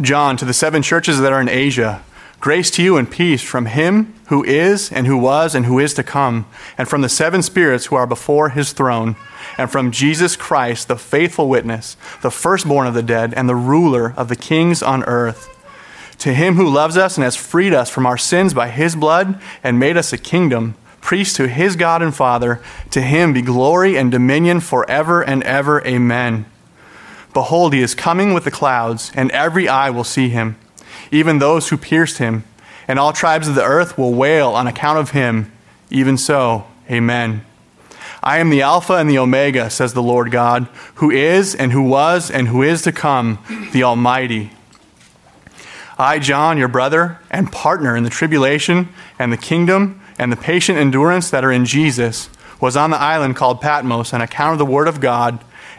John, to the seven churches that are in Asia, grace to you and peace from him who is, and who was, and who is to come, and from the seven spirits who are before his throne, and from Jesus Christ, the faithful witness, the firstborn of the dead, and the ruler of the kings on earth. To him who loves us and has freed us from our sins by his blood and made us a kingdom, priests to his God and Father, to him be glory and dominion forever and ever. Amen. Behold, he is coming with the clouds, and every eye will see him, even those who pierced him, and all tribes of the earth will wail on account of him. Even so, amen. I am the Alpha and the Omega, says the Lord God, who is, and who was, and who is to come, the Almighty. I, John, your brother and partner in the tribulation and the kingdom and the patient endurance that are in Jesus, was on the island called Patmos on account of the word of God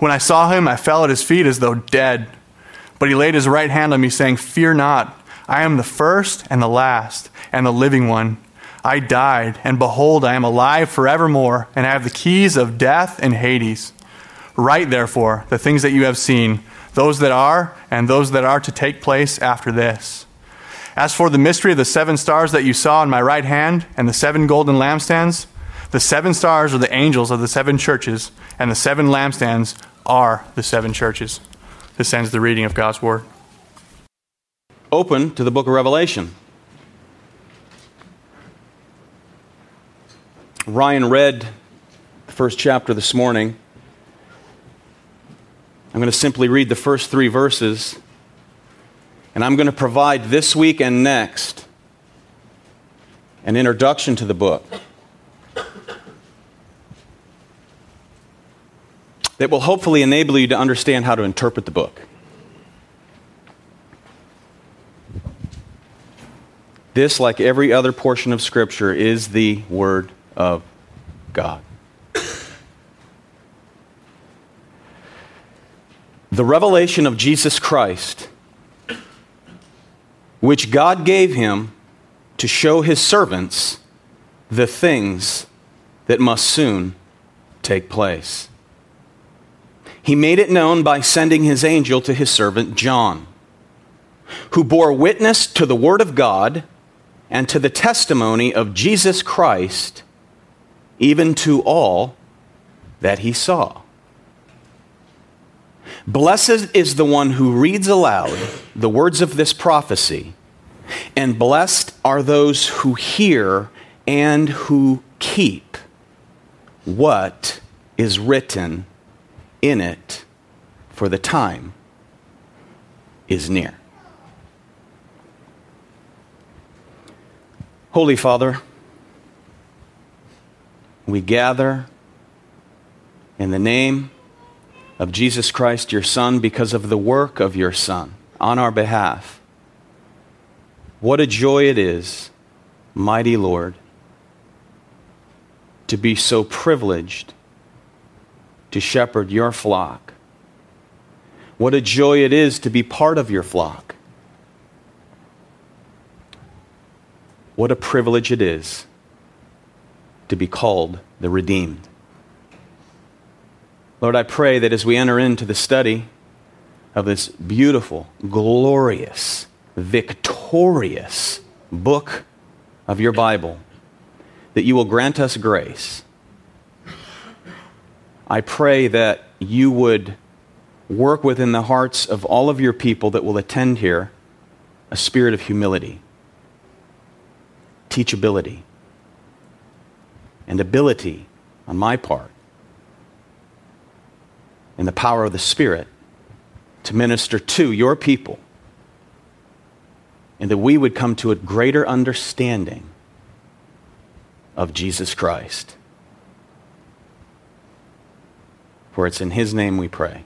When I saw him, I fell at his feet as though dead. But he laid his right hand on me, saying, "Fear not, I am the first and the last, and the living one. I died, and behold, I am alive forevermore, and I have the keys of death and Hades. Write, therefore, the things that you have seen, those that are, and those that are to take place after this. As for the mystery of the seven stars that you saw in my right hand and the seven golden lampstands, the seven stars are the angels of the seven churches, and the seven lampstands are the seven churches." This ends the reading of God's word. Open to the book of Revelation. Ryan read the first chapter this morning. I'm going to simply read the first three verses. And I'm going to provide this week and next an introduction to the book that will hopefully enable you to understand how to interpret the book. This, like every other portion of Scripture, is the Word of God. The revelation of Jesus Christ, which God gave him to show his servants the things that must soon take place. He made it known by sending his angel to his servant John, who bore witness to the word of God and to the testimony of Jesus Christ, even to all that he saw. Blessed is the one who reads aloud the words of this prophecy, and blessed are those who hear and who keep what is written in it, for the time is near. Holy Father, we gather in the name of Jesus Christ, your Son, because of the work of your Son on our behalf. What a joy it is, mighty Lord, to be so privileged to shepherd your flock. What a joy it is to be part of your flock. What a privilege it is to be called the redeemed. Lord, I pray that as we enter into the study of this beautiful, glorious, victorious book of your Bible, that you will grant us grace. I pray that you would work within the hearts of all of your people that will attend here a spirit of humility, teachability, and ability on my part, and the power of the Spirit to minister to your people, and that we would come to a greater understanding of Jesus Christ. For it's in His name we pray.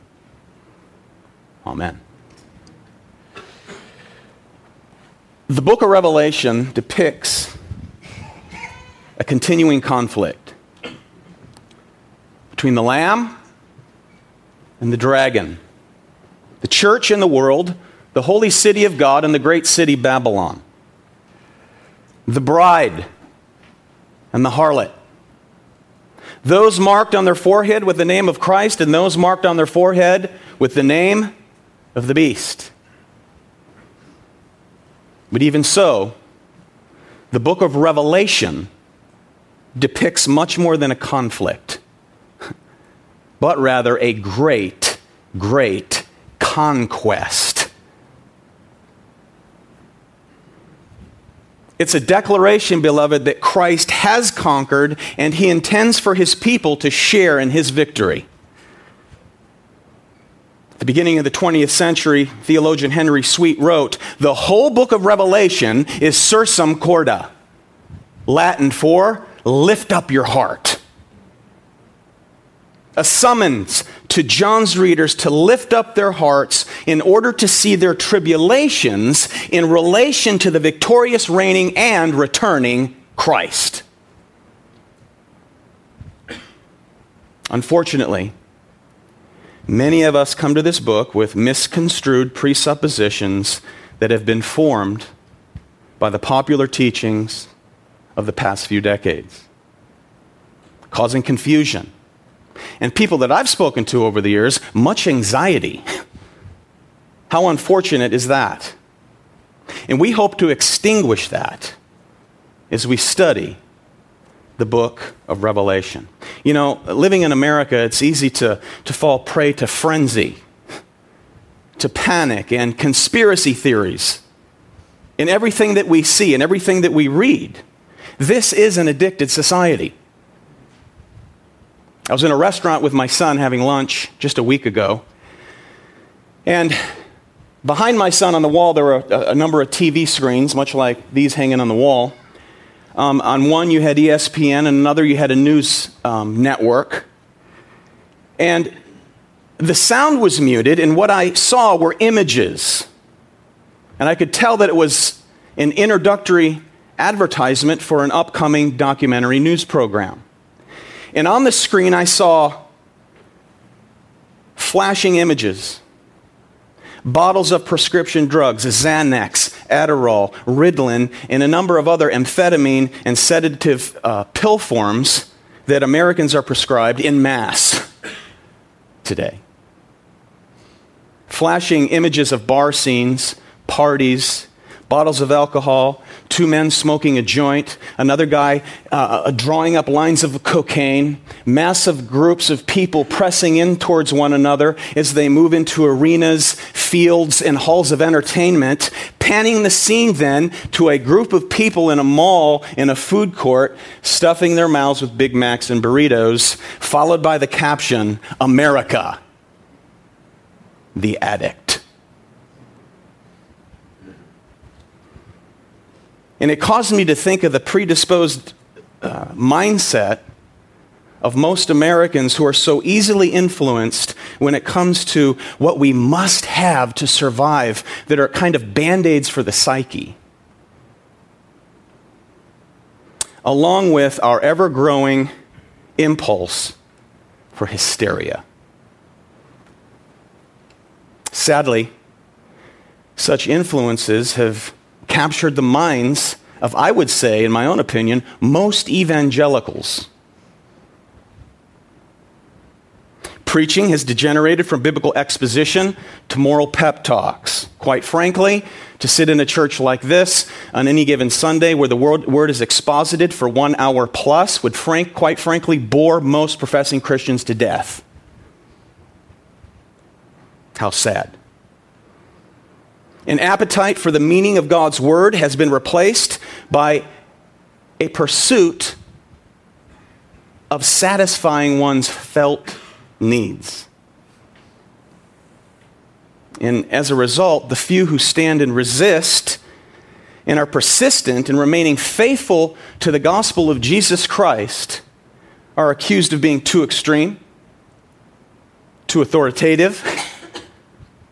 Amen. The book of Revelation depicts a continuing conflict between the Lamb and the dragon, the church and the world, the holy city of God and the great city Babylon, the bride and the harlot, those marked on their forehead with the name of Christ and those marked on their forehead with the name of the beast. But even so, the book of Revelation depicts much more than a conflict, but rather a great, great conquest. It's a declaration, beloved, that Christ has conquered and He intends for His people to share in His victory. At the beginning of the 20th century, theologian Henry Sweet wrote, "The whole book of Revelation is sursum corda," Latin for lift up your heart. A summons to John's readers to lift up their hearts in order to see their tribulations in relation to the victorious reigning and returning Christ. Unfortunately, many of us come to this book with misconstrued presuppositions that have been formed by the popular teachings of the past few decades, causing confusion. And people that I've spoken to over the years, much anxiety. How unfortunate is that? And we hope to extinguish that as we study the book of Revelation. You know, living in America, it's easy to fall prey to frenzy, to panic and conspiracy theories in everything that we see and everything that we read. This is an addicted society. I was in a restaurant with my son having lunch just a week ago, and behind my son on the wall there were a number of TV screens, much like these hanging on the wall. On one you had ESPN, and another you had a news network, and the sound was muted, and what I saw were images, and I could tell that it was an introductory advertisement for an upcoming documentary news program. And on the screen, I saw flashing images, bottles of prescription drugs, Xanax, Adderall, Ritalin, and a number of other amphetamine and sedative pill forms that Americans are prescribed en masse today. Flashing images of bar scenes, parties, bottles of alcohol, two men smoking a joint, another guy drawing up lines of cocaine, massive groups of people pressing in towards one another as they move into arenas, fields, and halls of entertainment, panning the scene then to a group of people in a mall in a food court, stuffing their mouths with Big Macs and burritos, followed by the caption, "America, the addict." And it caused me to think of the predisposed mindset of most Americans who are so easily influenced when it comes to what we must have to survive, that are kind of band-aids for the psyche, along with our ever-growing impulse for hysteria. Sadly, such influences have captured the minds of, I would say, in my own opinion, most evangelicals. Preaching has degenerated from biblical exposition to moral pep talks. Quite frankly, to sit in a church like this on any given Sunday where the word is exposited for 1 hour plus would quite frankly bore most professing Christians to death. How sad. An appetite for the meaning of God's word has been replaced by a pursuit of satisfying one's felt needs. And as a result, the few who stand and resist and are persistent in remaining faithful to the gospel of Jesus Christ are accused of being too extreme, too authoritative,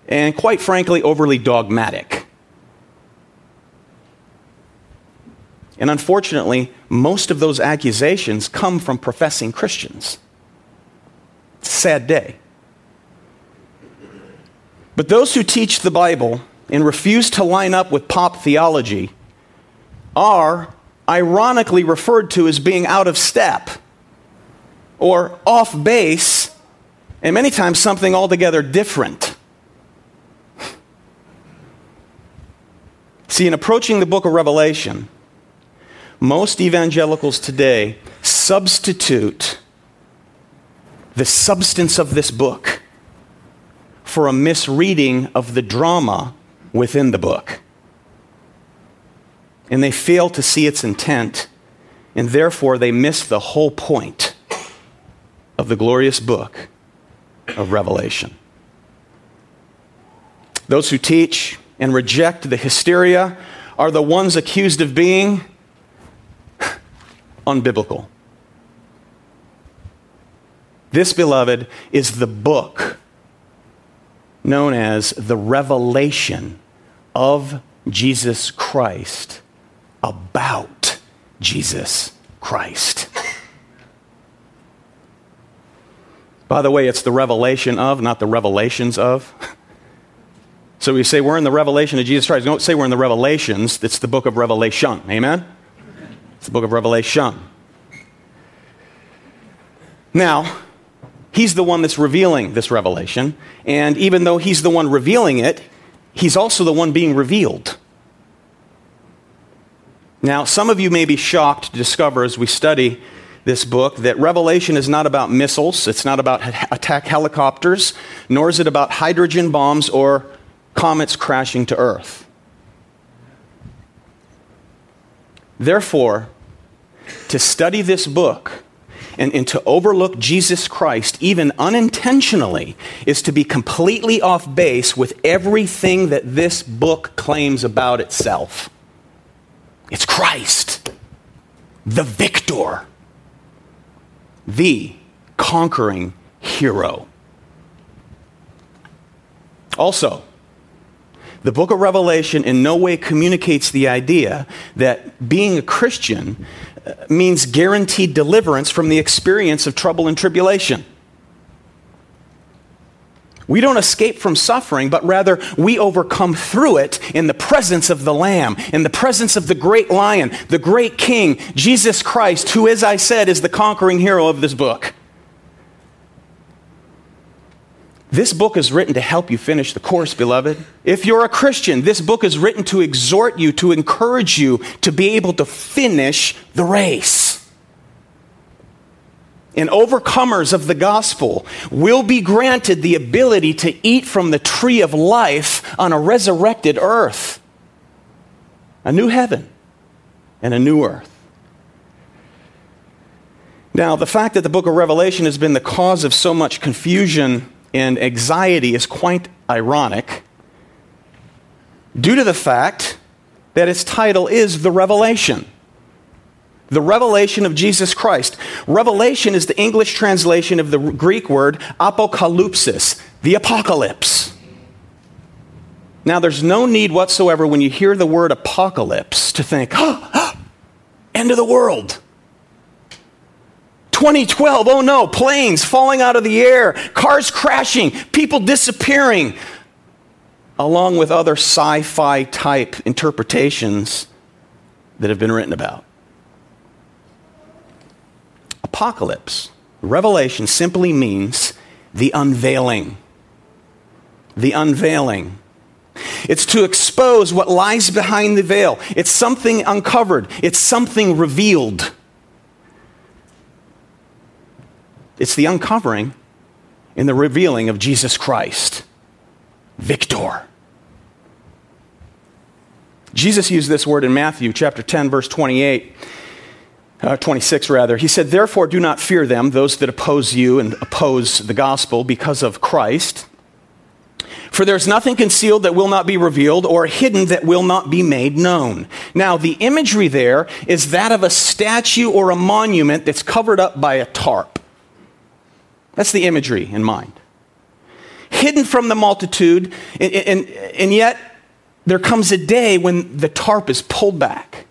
and quite frankly, overly dogmatic. And unfortunately, most of those accusations come from professing Christians. It's a sad day. But those who teach the Bible and refuse to line up with pop theology are ironically referred to as being out of step or off base, and many times something altogether different. See, in approaching the book of Revelation, most evangelicals today substitute the substance of this book for a misreading of the drama within the book. And they fail to see its intent, and therefore they miss the whole point of the glorious book of Revelation. Those who teach and reject the hysteria are the ones accused of being unbiblical. This, beloved, is the book known as the revelation of Jesus Christ about Jesus Christ. By the way, it's the revelation of, not the revelations of. So we say we're in the revelation of Jesus Christ. Don't say we're in the revelations. It's the book of Revelation. Amen? It's the book of Revelation. Now, he's the one that's revealing this revelation. And even though he's the one revealing it, he's also the one being revealed. Now, some of you may be shocked to discover as we study this book, that Revelation is not about missiles. It's not about attack helicopters, nor is it about hydrogen bombs or comets crashing to earth. Therefore, to study this book and to overlook Jesus Christ, even unintentionally, is to be completely off base with everything that this book claims about itself. It's Christ, the victor, the conquering hero. Also, the book of Revelation in no way communicates the idea that being a Christian means guaranteed deliverance from the experience of trouble and tribulation. We don't escape from suffering, but rather we overcome through it in the presence of the Lamb, in the presence of the great Lion, the great King, Jesus Christ, who, as I said, is the conquering hero of this book. This book is written to help you finish the course, beloved. If you're a Christian, this book is written to exhort you, to encourage you to be able to finish the race. And overcomers of the gospel will be granted the ability to eat from the tree of life on a resurrected earth, a new heaven and a new earth. Now, the fact that the book of Revelation has been the cause of so much confusion and anxiety is quite ironic due to the fact that its title is the revelation of Jesus Christ. Revelation is the English translation of the Greek word apokalypsis, the apocalypse. Now, there's no need whatsoever when you hear the word apocalypse to think, end of the world. 2012, oh no, planes falling out of the air, cars crashing, people disappearing, along with other sci-fi type interpretations that have been written about. Apocalypse, Revelation, simply means the unveiling. The unveiling. It's to expose what lies behind the veil. It's something uncovered. It's something revealed. It's the uncovering and the revealing of Jesus Christ, Victor. Jesus used this word in Matthew chapter 10, verse 26. He said, "Therefore do not fear them, those that oppose you and oppose the gospel because of Christ. For there's nothing concealed that will not be revealed, or hidden that will not be made known." Now, the imagery there is that of a statue or a monument that's covered up by a tarp. That's the imagery in mind. Hidden from the multitude, and yet there comes a day when the tarp is pulled back.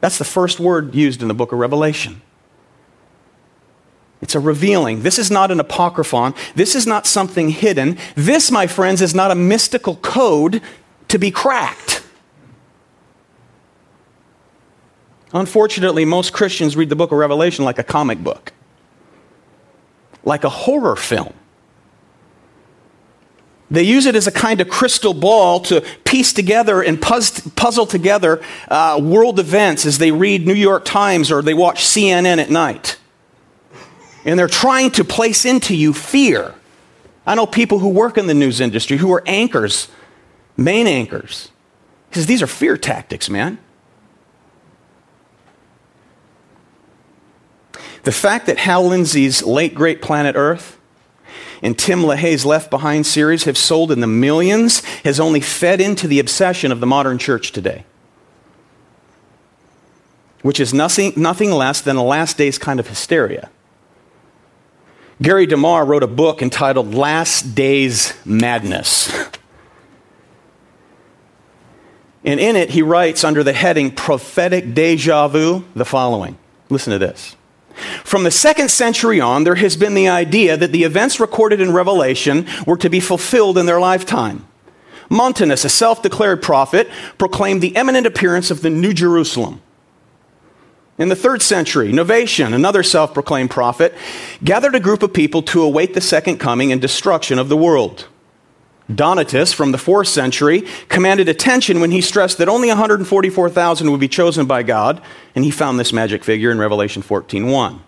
That's the first word used in the book of Revelation. It's a revealing. This is not an apocryphon. This is not something hidden. This, my friends, is not a mystical code to be cracked. Unfortunately, most Christians read the book of Revelation like a comic book, like a horror film. They use it as a kind of crystal ball to piece together and puzzle together world events as they read New York Times or they watch CNN at night. And they're trying to place into you fear. I know people who work in the news industry who are anchors, main anchors. He says, these are fear tactics, man. The fact that Hal Lindsey's late great Planet Earth and Tim LaHaye's Left Behind series have sold in the millions has only fed into the obsession of the modern church today, which is nothing less than a last days kind of hysteria. Gary DeMar wrote a book entitled Last Days Madness. And in it, he writes under the heading Prophetic Deja Vu the following. Listen to this. From the 2nd century on, there has been the idea that the events recorded in Revelation were to be fulfilled in their lifetime. Montanus, a self-declared prophet, proclaimed the imminent appearance of the New Jerusalem. In the 3rd century, Novatian, another self-proclaimed prophet, gathered a group of people to await the second coming and destruction of the world. Donatus, from the 4th century, commanded attention when he stressed that only 144,000 would be chosen by God, and he found this magic figure in Revelation 14:1.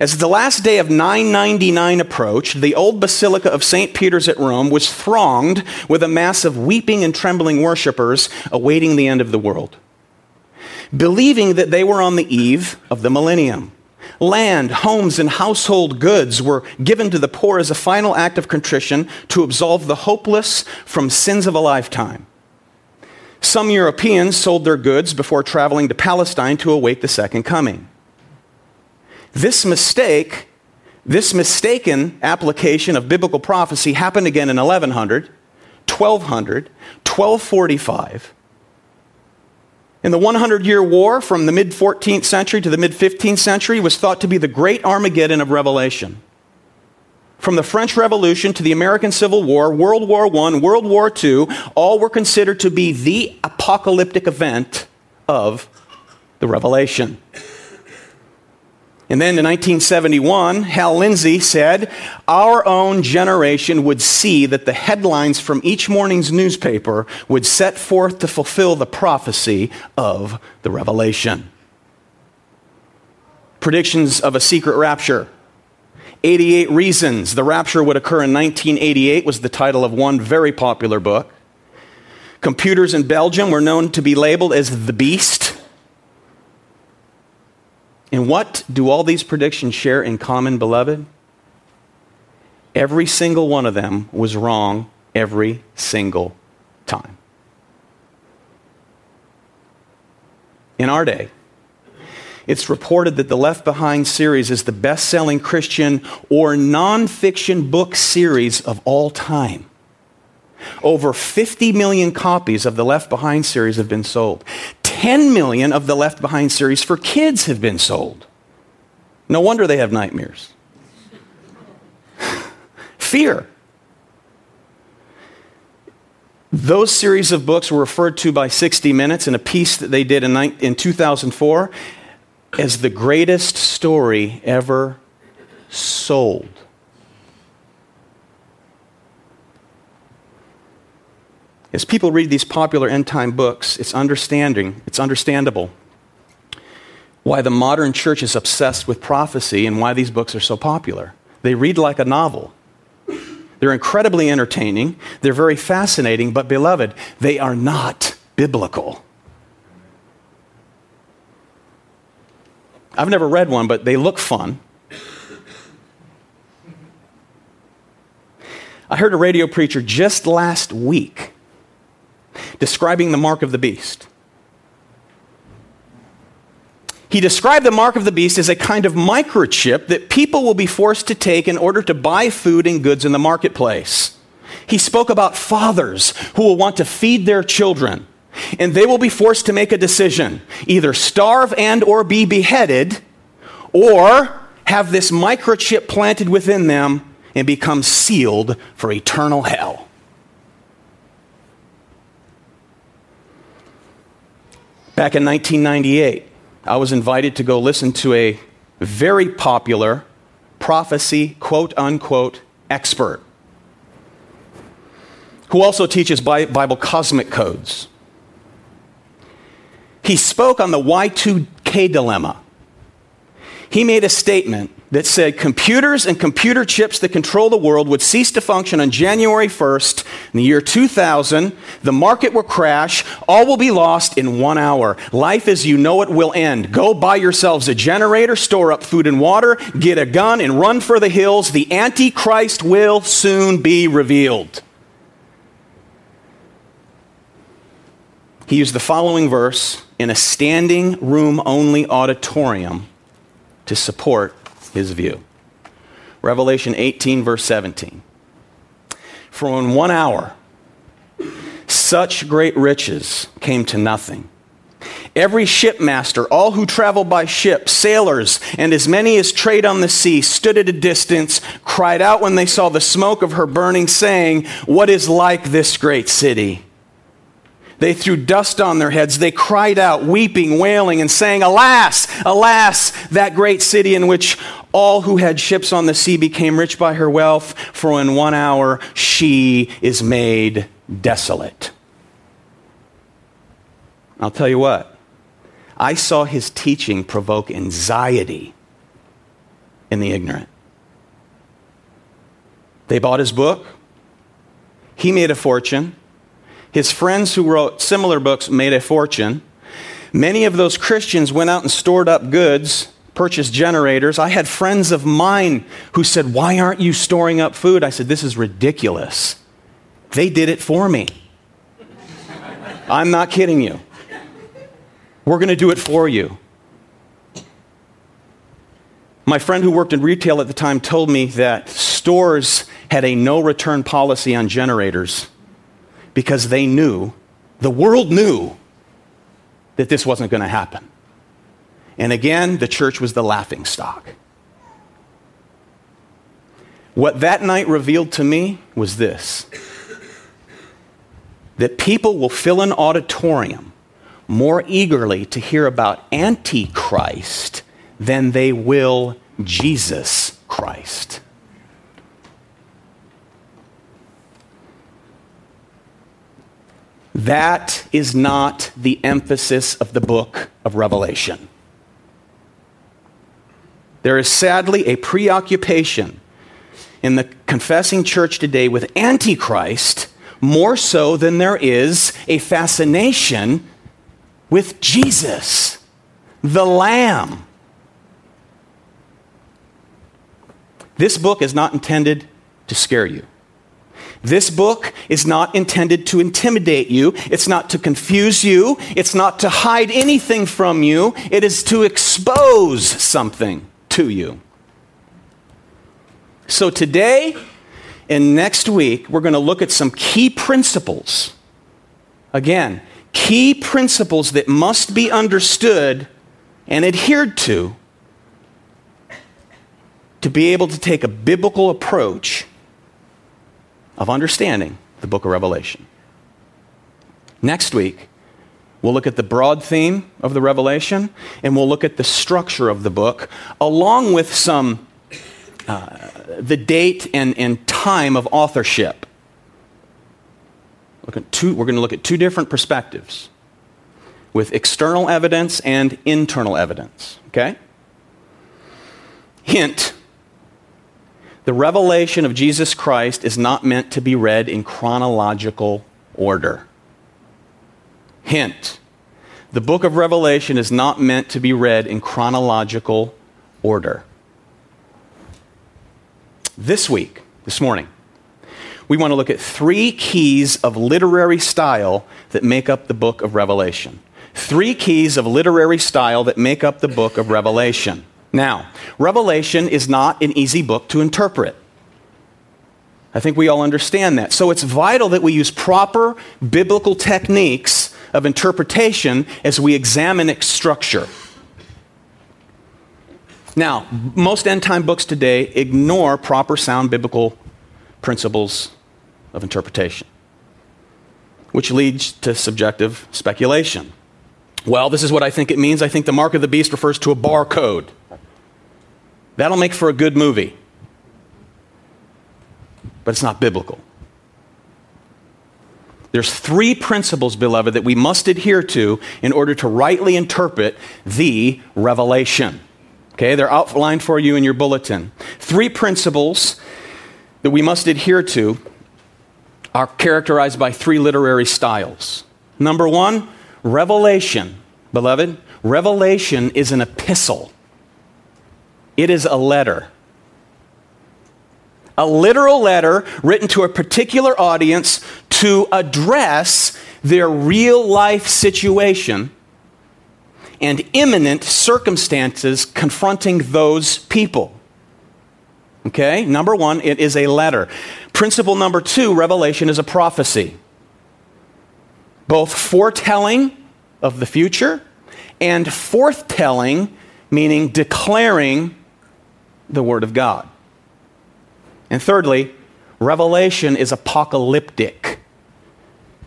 As the last day of 999 approached, the old Basilica of St. Peter's at Rome was thronged with a mass of weeping and trembling worshipers awaiting the end of the world, believing that they were on the eve of the millennium. Land, homes, and household goods were given to the poor as a final act of contrition to absolve the hopeless from sins of a lifetime. Some Europeans sold their goods before traveling to Palestine to await the second coming. This mistaken application of biblical prophecy happened again in 1100, 1200, 1245, in the 100-year war from the mid-14th century to the mid-15th century was thought to be the great Armageddon of Revelation. From the French Revolution to the American Civil War, World War I, World War II, all were considered to be the apocalyptic event of the Revelation. And then in 1971, Hal Lindsey said, "Our own generation would see that the headlines from each morning's newspaper would set forth to fulfill the prophecy of the Revelation." Predictions of a secret rapture. 88 Reasons the Rapture Would Occur in 1988 was the title of one very popular book. Computers in Belgium were known to be labeled as the beast. And what do all these predictions share in common, beloved? Every single one of them was wrong every single time. In our day, it's reported that the Left Behind series is the best-selling Christian or non-fiction book series of all time. Over 50 million copies of the Left Behind series have been sold. 10 million of the Left Behind series for kids have been sold. No wonder they have nightmares. Fear. Those series of books were referred to by 60 Minutes in a piece that they did in 2004 as the greatest story ever sold. As people read these popular end-time books, it's understandable why the modern church is obsessed with prophecy and why these books are so popular. They read like a novel. They're incredibly entertaining. They're very fascinating, but beloved, they are not biblical. I've never read one, but they look fun. I heard a radio preacher just last week describing the mark of the beast. He described the mark of the beast as a kind of microchip that people will be forced to take in order to buy food and goods in the marketplace. He spoke about fathers who will want to feed their children, and they will be forced to make a decision, either starve and or be beheaded, or have this microchip planted within them and become sealed for eternal hell. Back in 1998, I was invited to go listen to a very popular prophecy, quote-unquote, expert, who also teaches Bible cosmic codes. He spoke on the Y2K dilemma. He made a statement that said computers and computer chips that control the world would cease to function on January 1st in the year 2000. The market will crash. All will be lost in 1 hour. Life as you know it will end. Go buy yourselves a generator, store up food and water, get a gun, and run for the hills. The Antichrist will soon be revealed. He used the following verse in a standing room only auditorium to support his view. Revelation 18, verse 17. For in 1 hour, such great riches came to nothing. Every shipmaster, all who travel by ship, sailors, and as many as trade on the sea, stood at a distance, cried out when they saw the smoke of her burning, saying, "What is like this great city?" They threw dust on their heads. They cried out, weeping, wailing, and saying, "Alas, alas, that great city in which all who had ships on the sea became rich by her wealth, for in 1 hour she is made desolate." I'll tell you what, I saw his teaching provoke anxiety in the ignorant. They bought his book. He made a fortune. His friends who wrote similar books made a fortune. Many of those Christians went out and stored up goods, purchased generators. I had friends of mine who said, "Why aren't you storing up food?" I said, "This is ridiculous. They did it for me." I'm not kidding you. We're going to do it for you. My friend who worked in retail at the time told me that stores had a no-return policy on generators, because they knew, the world knew, that this wasn't going to happen. And again, the church was the laughingstock. What that night revealed to me was this: that people will fill an auditorium more eagerly to hear about Antichrist than they will Jesus Christ. That is not the emphasis of the book of Revelation. There is sadly a preoccupation in the confessing church today with Antichrist more so than there is a fascination with Jesus, the Lamb. This book is not intended to scare you. This book is not intended to intimidate you. It's not to confuse you. It's not to hide anything from you. It is to expose something to you. So today and next week, we're going to look at some key principles. Again, key principles that must be understood and adhered to be able to take a biblical approach of understanding the book of Revelation. Next week, we'll look at the broad theme of the Revelation, and we'll look at the structure of the book, along with some the date and time of authorship. We're going to look at two different perspectives, with external evidence and internal evidence, okay? Hint, the revelation of Jesus Christ is not meant to be read in chronological order. Hint, the book of Revelation is not meant to be read in chronological order. This week, this morning, we want to look at three keys of literary style that make up the book of Revelation. Three keys of literary style that make up the book of Revelation. Now, Revelation is not an easy book to interpret. I think we all understand that. So it's vital that we use proper biblical techniques of interpretation as we examine its structure. Now, most end-time books today ignore proper sound biblical principles of interpretation, which leads to subjective speculation. Well, this is what I think it means. I think the mark of the beast refers to a barcode. That'll make for a good movie. But it's not biblical. There's three principles, beloved, that we must adhere to in order to rightly interpret the revelation. Okay, they're outlined for you in your bulletin. Three principles that we must adhere to are characterized by three literary styles. Number one, revelation, beloved. Revelation is an epistle. It is a letter. A literal letter written to a particular audience to address their real-life situation and imminent circumstances confronting those people. Okay? Number one, it is a letter. Principle number two, revelation is a prophecy. Both foretelling of the future and forthtelling, meaning declaring the Word of God. And thirdly, revelation is apocalyptic,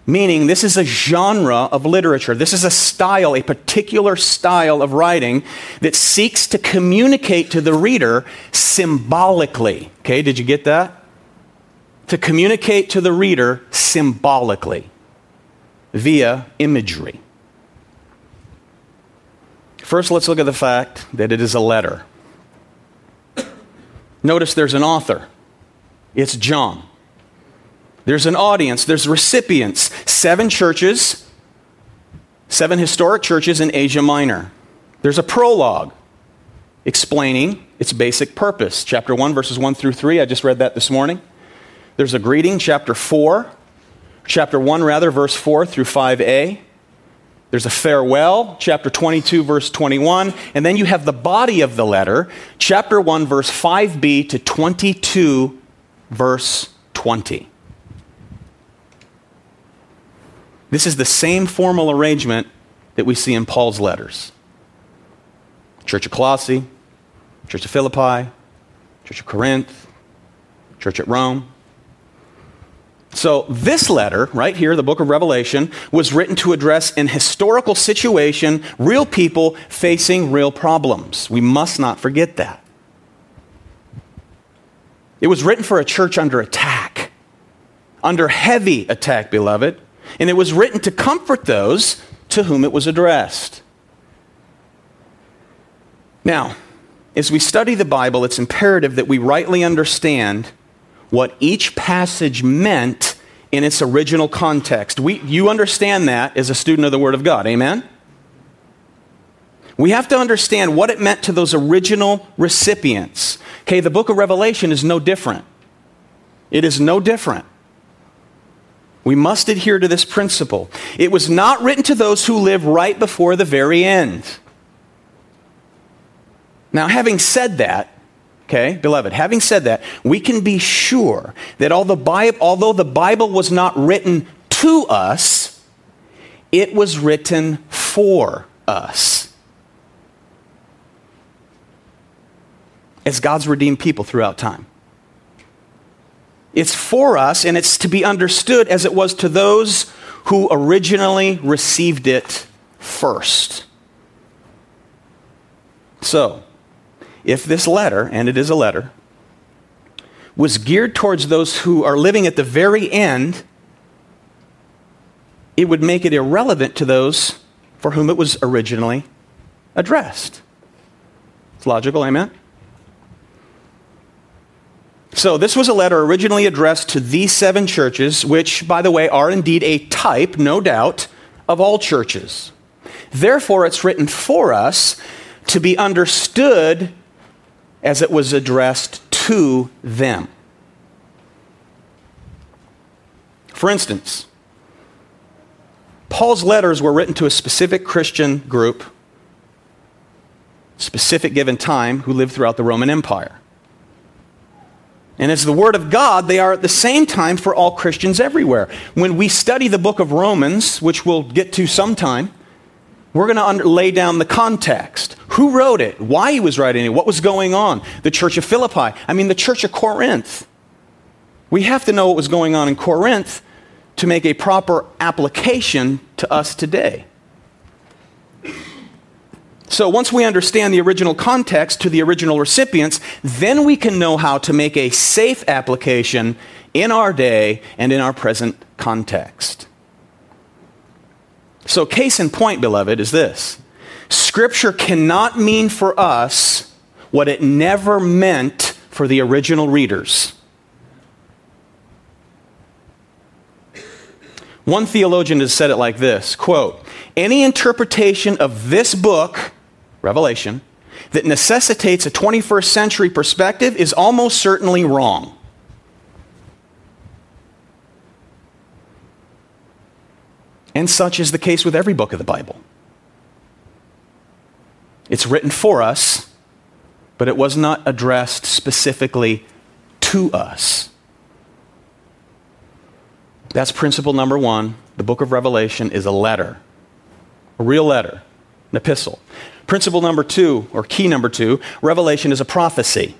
meaning this is a genre of literature. This is a style, a particular style of writing that seeks to communicate to the reader symbolically. Okay, did you get that? To communicate to the reader symbolically, via imagery. First, let's look at the fact that it is a letter. Notice there's an author. It's John. There's an audience. There's recipients. 7 churches, 7 historic churches in Asia Minor. There's a prologue explaining its basic purpose. Chapter 1, verses 1 through 3. I just read that this morning. There's a greeting, chapter 1, verse 4 through 5a. There's a farewell, chapter 22, verse 21. And then you have the body of the letter, chapter 1, verse 5b to 22, verse 20. This is the same formal arrangement that we see in Paul's letters. Church of Colossae, Church of Philippi, Church of Corinth, Church at Rome. So this letter, right here, the book of Revelation, was written to address an historical situation, real people facing real problems. We must not forget that. It was written for a church under attack, under heavy attack, beloved, and it was written to comfort those to whom it was addressed. Now, as we study the Bible, it's imperative that we rightly understand what each passage meant in its original context. You understand that as a student of the Word of God, amen? We have to understand what it meant to those original recipients. Okay, the book of Revelation is no different. It is no different. We must adhere to this principle. It was not written to those who live right before the very end. Now, having said that, okay, beloved, having said that, we can be sure that although the Bible was not written to us, it was written for us as God's redeemed people throughout time. It's for us, and it's to be understood as it was to those who originally received it first. So, if this letter, and it is a letter, was geared towards those who are living at the very end, it would make it irrelevant to those for whom it was originally addressed. It's logical, amen? So this was a letter originally addressed to these seven churches, which, by the way, are indeed a type, no doubt, of all churches. Therefore, it's written for us to be understood as it was addressed to them. For instance, Paul's letters were written to a specific Christian group, specific given time, who lived throughout the Roman Empire. And as the Word of God, they are at the same time for all Christians everywhere. When we study the book of Romans, which we'll get to sometime, we're going to lay down the context. Who wrote it? Why he was writing it? What was going on? The church of Philippi. I mean, the church of Corinth. We have to know what was going on in Corinth to make a proper application to us today. So once we understand the original context to the original recipients, then we can know how to make a safe application in our day and in our present context. So case in point, beloved, is this. Scripture cannot mean for us what it never meant for the original readers. One theologian has said it like this, quote, "Any interpretation of this book, Revelation, that necessitates a 21st century perspective is almost certainly wrong." And such is the case with every book of the Bible. It's written for us, but it was not addressed specifically to us. That's principle number one. The book of Revelation is a letter, a real letter, an epistle. Principle number two, or key number two, Revelation is a prophecy.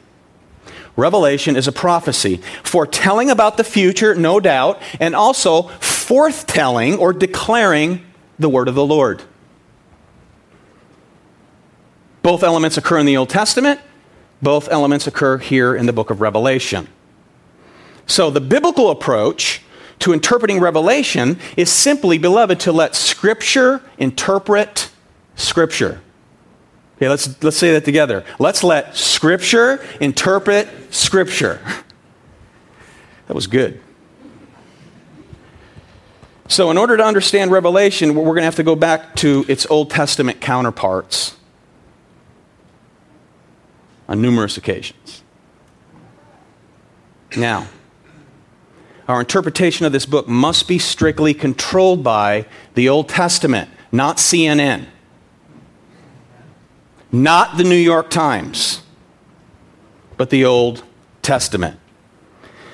Revelation is a prophecy, foretelling about the future, no doubt, and also forthtelling or declaring the word of the Lord. Both elements occur in the Old Testament. Both elements occur here in the book of Revelation. So the biblical approach to interpreting Revelation is simply, beloved, to let Scripture interpret Scripture. Okay, let's say that together. Let's let Scripture interpret Scripture. That was good. So in order to understand Revelation, we're going to have to go back to its Old Testament counterparts on numerous occasions. Now, our interpretation of this book must be strictly controlled by the Old Testament, not CNN, not the New York Times, but the Old Testament.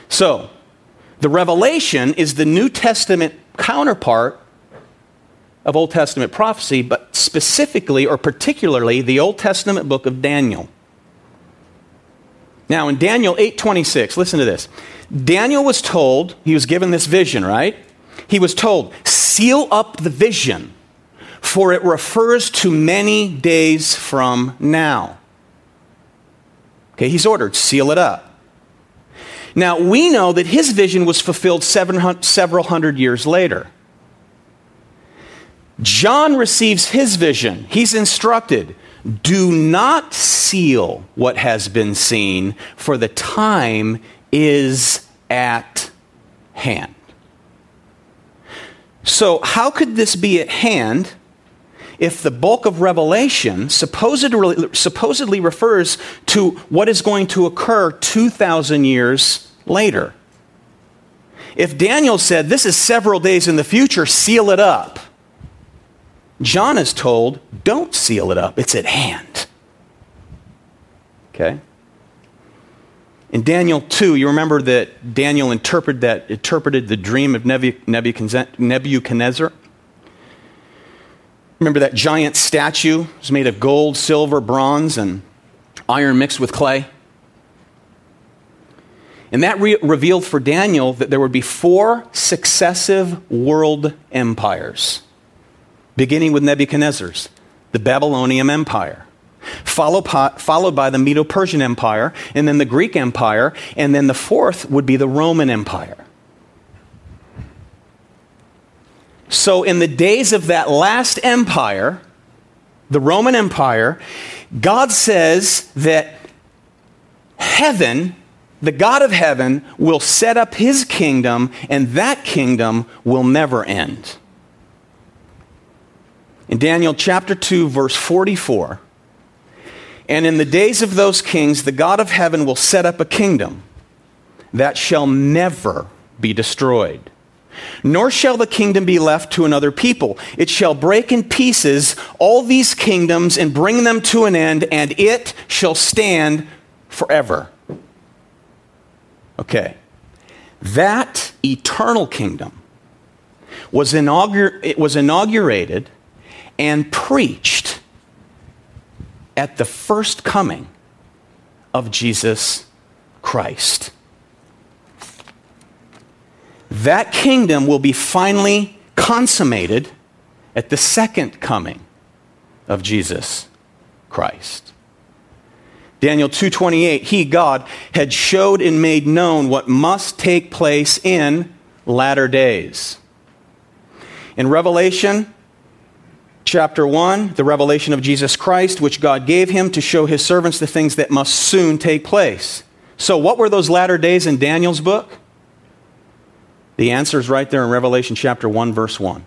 So, the Revelation is the New Testament counterpart of Old Testament prophecy, but specifically or particularly the Old Testament book of Daniel. Now, in Daniel 8:26, listen to this. Daniel was told, he was given this vision, right? He was told, "Seal up the vision, for it refers to many days from now." Okay, he's ordered, seal it up. Now, we know that his vision was fulfilled several hundred years later. John receives his vision. He's instructed, "Do not seal what has been seen, for the time is at hand." So how could this be at hand if the bulk of Revelation supposedly refers to what is going to occur 2,000 years later? If Daniel said, "This is several days in the future, seal it up," John is told, "Don't seal it up, it's at hand." Okay? In Daniel 2, you remember that Daniel interpreted the dream of Nebuchadnezzar? Remember that giant statue? It was made of gold, silver, bronze, and iron mixed with clay. And that revealed for Daniel that there would be 4 successive world empires, beginning with Nebuchadnezzar's, the Babylonian Empire, followed by the Medo-Persian Empire, and then the Greek Empire, and then the 4th would be the Roman Empire. So in the days of that last empire, the Roman Empire, God says that heaven, the God of heaven, will set up his kingdom, and that kingdom will never end. In Daniel chapter 2, verse 44, and in the days of those kings, the God of heaven will set up a kingdom that shall never be destroyed. Nor shall the kingdom be left to another people. It shall break in pieces all these kingdoms and bring them to an end, and it shall stand forever. Okay. That eternal kingdom was inaugurated and preached at the first coming of Jesus Christ. That kingdom will be finally consummated at the second coming of Jesus Christ. Daniel 2:28, he, God, had showed and made known what must take place in latter days. In Revelation chapter 1, the revelation of Jesus Christ, which God gave him to show his servants the things that must soon take place. So what were those latter days in Daniel's book? The answer is right there in Revelation chapter 1, verse 1.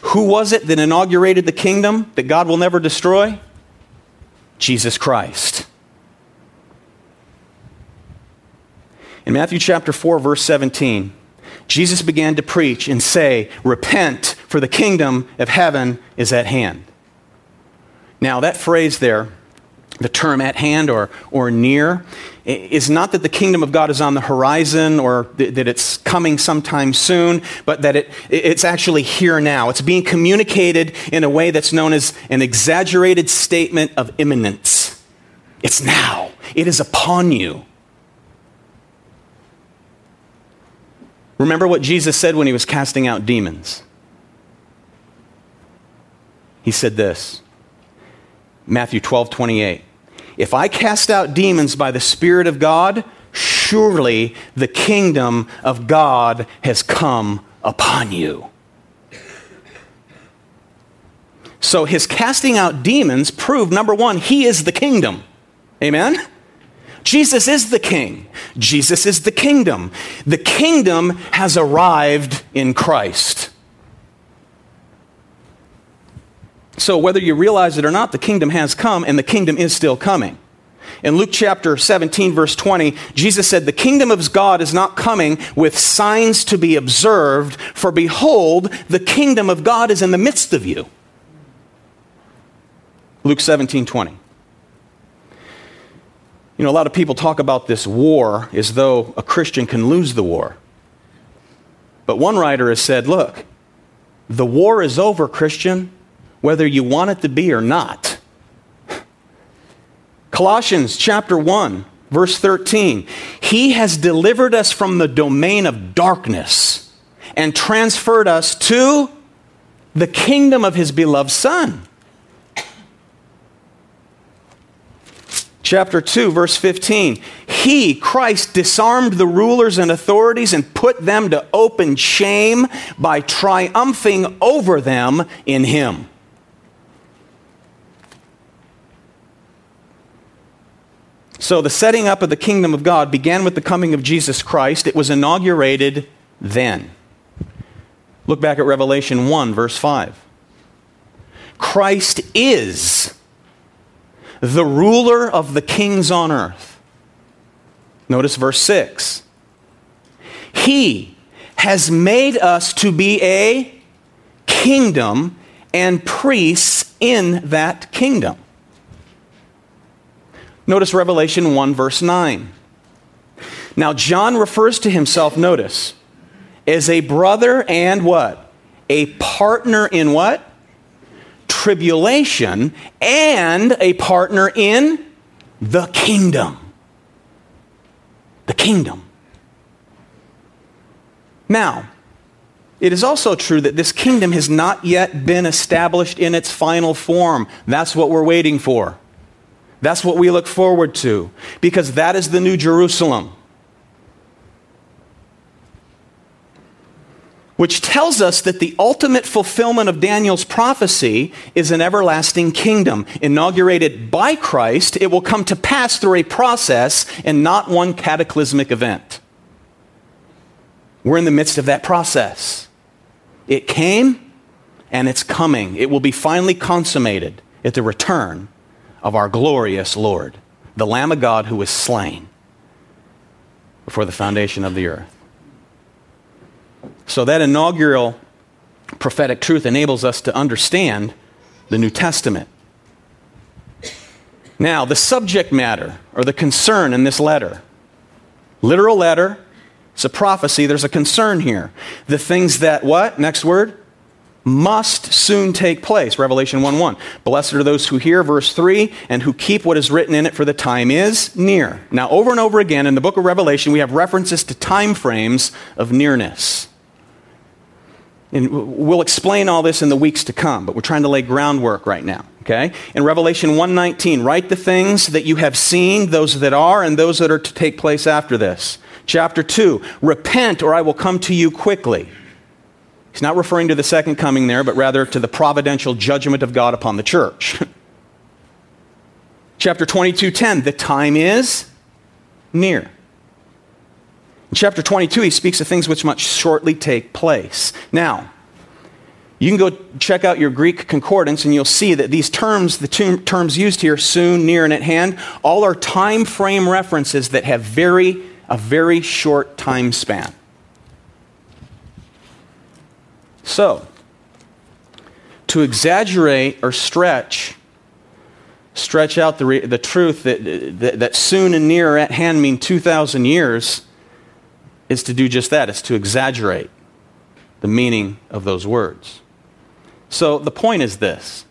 Who was it that inaugurated the kingdom that God will never destroy? Jesus Christ. In Matthew chapter 4, verse 17, Jesus began to preach and say, "Repent, for the kingdom of heaven is at hand." Now, that phrase there, the term at hand or near, is not that the kingdom of God is on the horizon or that it's coming sometime soon, but that it's actually here now. It's being communicated in a way that's known as an exaggerated statement of imminence. It's now. It is upon you. Remember what Jesus said when he was casting out demons. He said this, Matthew 12:28. If I cast out demons by the Spirit of God, surely the kingdom of God has come upon you. So his casting out demons proved, number one, he is the kingdom. Amen? Jesus is the king. Jesus is the kingdom. The kingdom has arrived in Christ. So whether you realize it or not, the kingdom has come, and the kingdom is still coming. In Luke chapter 17, verse 20, Jesus said, "The kingdom of God is not coming with signs to be observed, for behold, the kingdom of God is in the midst of you." Luke 17:20. You know, a lot of people talk about this war as though a Christian can lose the war. But one writer has said, look, the war is over, Christian, whether you want it to be or not. Colossians chapter 1, verse 13. He has delivered us from the domain of darkness and transferred us to the kingdom of his beloved Son. Chapter 2, verse 15. He, Christ, disarmed the rulers and authorities and put them to open shame by triumphing over them in him. So the setting up of the kingdom of God began with the coming of Jesus Christ. It was inaugurated then. Look back at Revelation 1, verse 5. Christ is the ruler of the kings on earth. Notice verse 6. He has made us to be a kingdom and priests in that kingdom. Notice Revelation 1, verse 9. Now, John refers to himself, notice, as a brother and what? A partner in what? Tribulation, and a partner in the kingdom. kingdom. Now, it is also true that this kingdom has not yet been established in its final form. That's what we're waiting for. That's what we look forward to, because that is the New Jerusalem, which tells us that the ultimate fulfillment of Daniel's prophecy is an everlasting kingdom. Inaugurated by Christ, it will come to pass through a process and not one cataclysmic event. We're in the midst of that process. It came and it's coming. It will be finally consummated at the return of our glorious Lord, the Lamb of God who was slain before the foundation of the earth. So that inaugural prophetic truth enables us to understand the New Testament. Now, the subject matter, or the concern in this letter. Literal letter, it's a prophecy, there's a concern here. The things that what? Next word. Must soon take place. Revelation 1:1. Blessed are those who hear, verse 3, and who keep what is written in it, for the time is near. Now, over and over again in the book of Revelation, we have references to time frames of nearness. And we'll explain all this in the weeks to come, but we're trying to lay groundwork right now, okay? In Revelation 1:19, write the things that you have seen, those that are, and those that are to take place after this. Chapter 2, repent or I will come to you quickly. He's not referring to the second coming there, but rather to the providential judgment of God upon the church. Chapter 22:10, the time is near. In chapter 22, he speaks of things which must shortly take place. Now, you can go check out your Greek concordance and you'll see that these terms, the two terms used here, soon, near, and at hand, all are time frame references that have a very short time span. So, to exaggerate or stretch out the truth that soon and near at hand mean 2,000 years is to do just that. It's to exaggerate the meaning of those words. So, the point is this.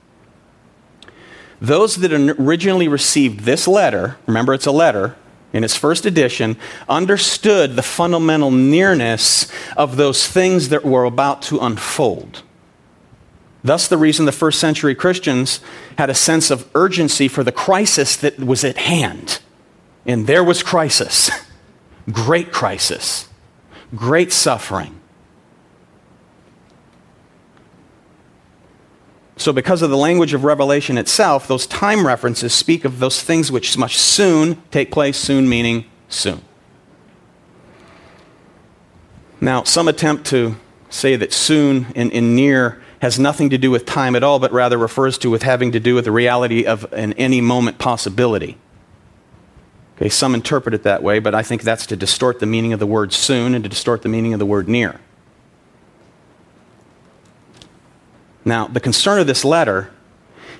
Those that originally received this letter, remember it's a letter, in its first edition, understood the fundamental nearness of those things that were about to unfold. Thus, the reason the first century Christians had a sense of urgency for the crisis that was at hand. And there was crisis, great suffering. So because of the language of Revelation itself, those time references speak of those things which must soon take place, soon meaning soon. Now, some attempt to say that soon and near has nothing to do with time at all, but rather refers to with having to do with the reality of an any moment possibility. Okay, some interpret it that way, but I think that's to distort the meaning of the word soon and to distort the meaning of the word near. Now, the concern of this letter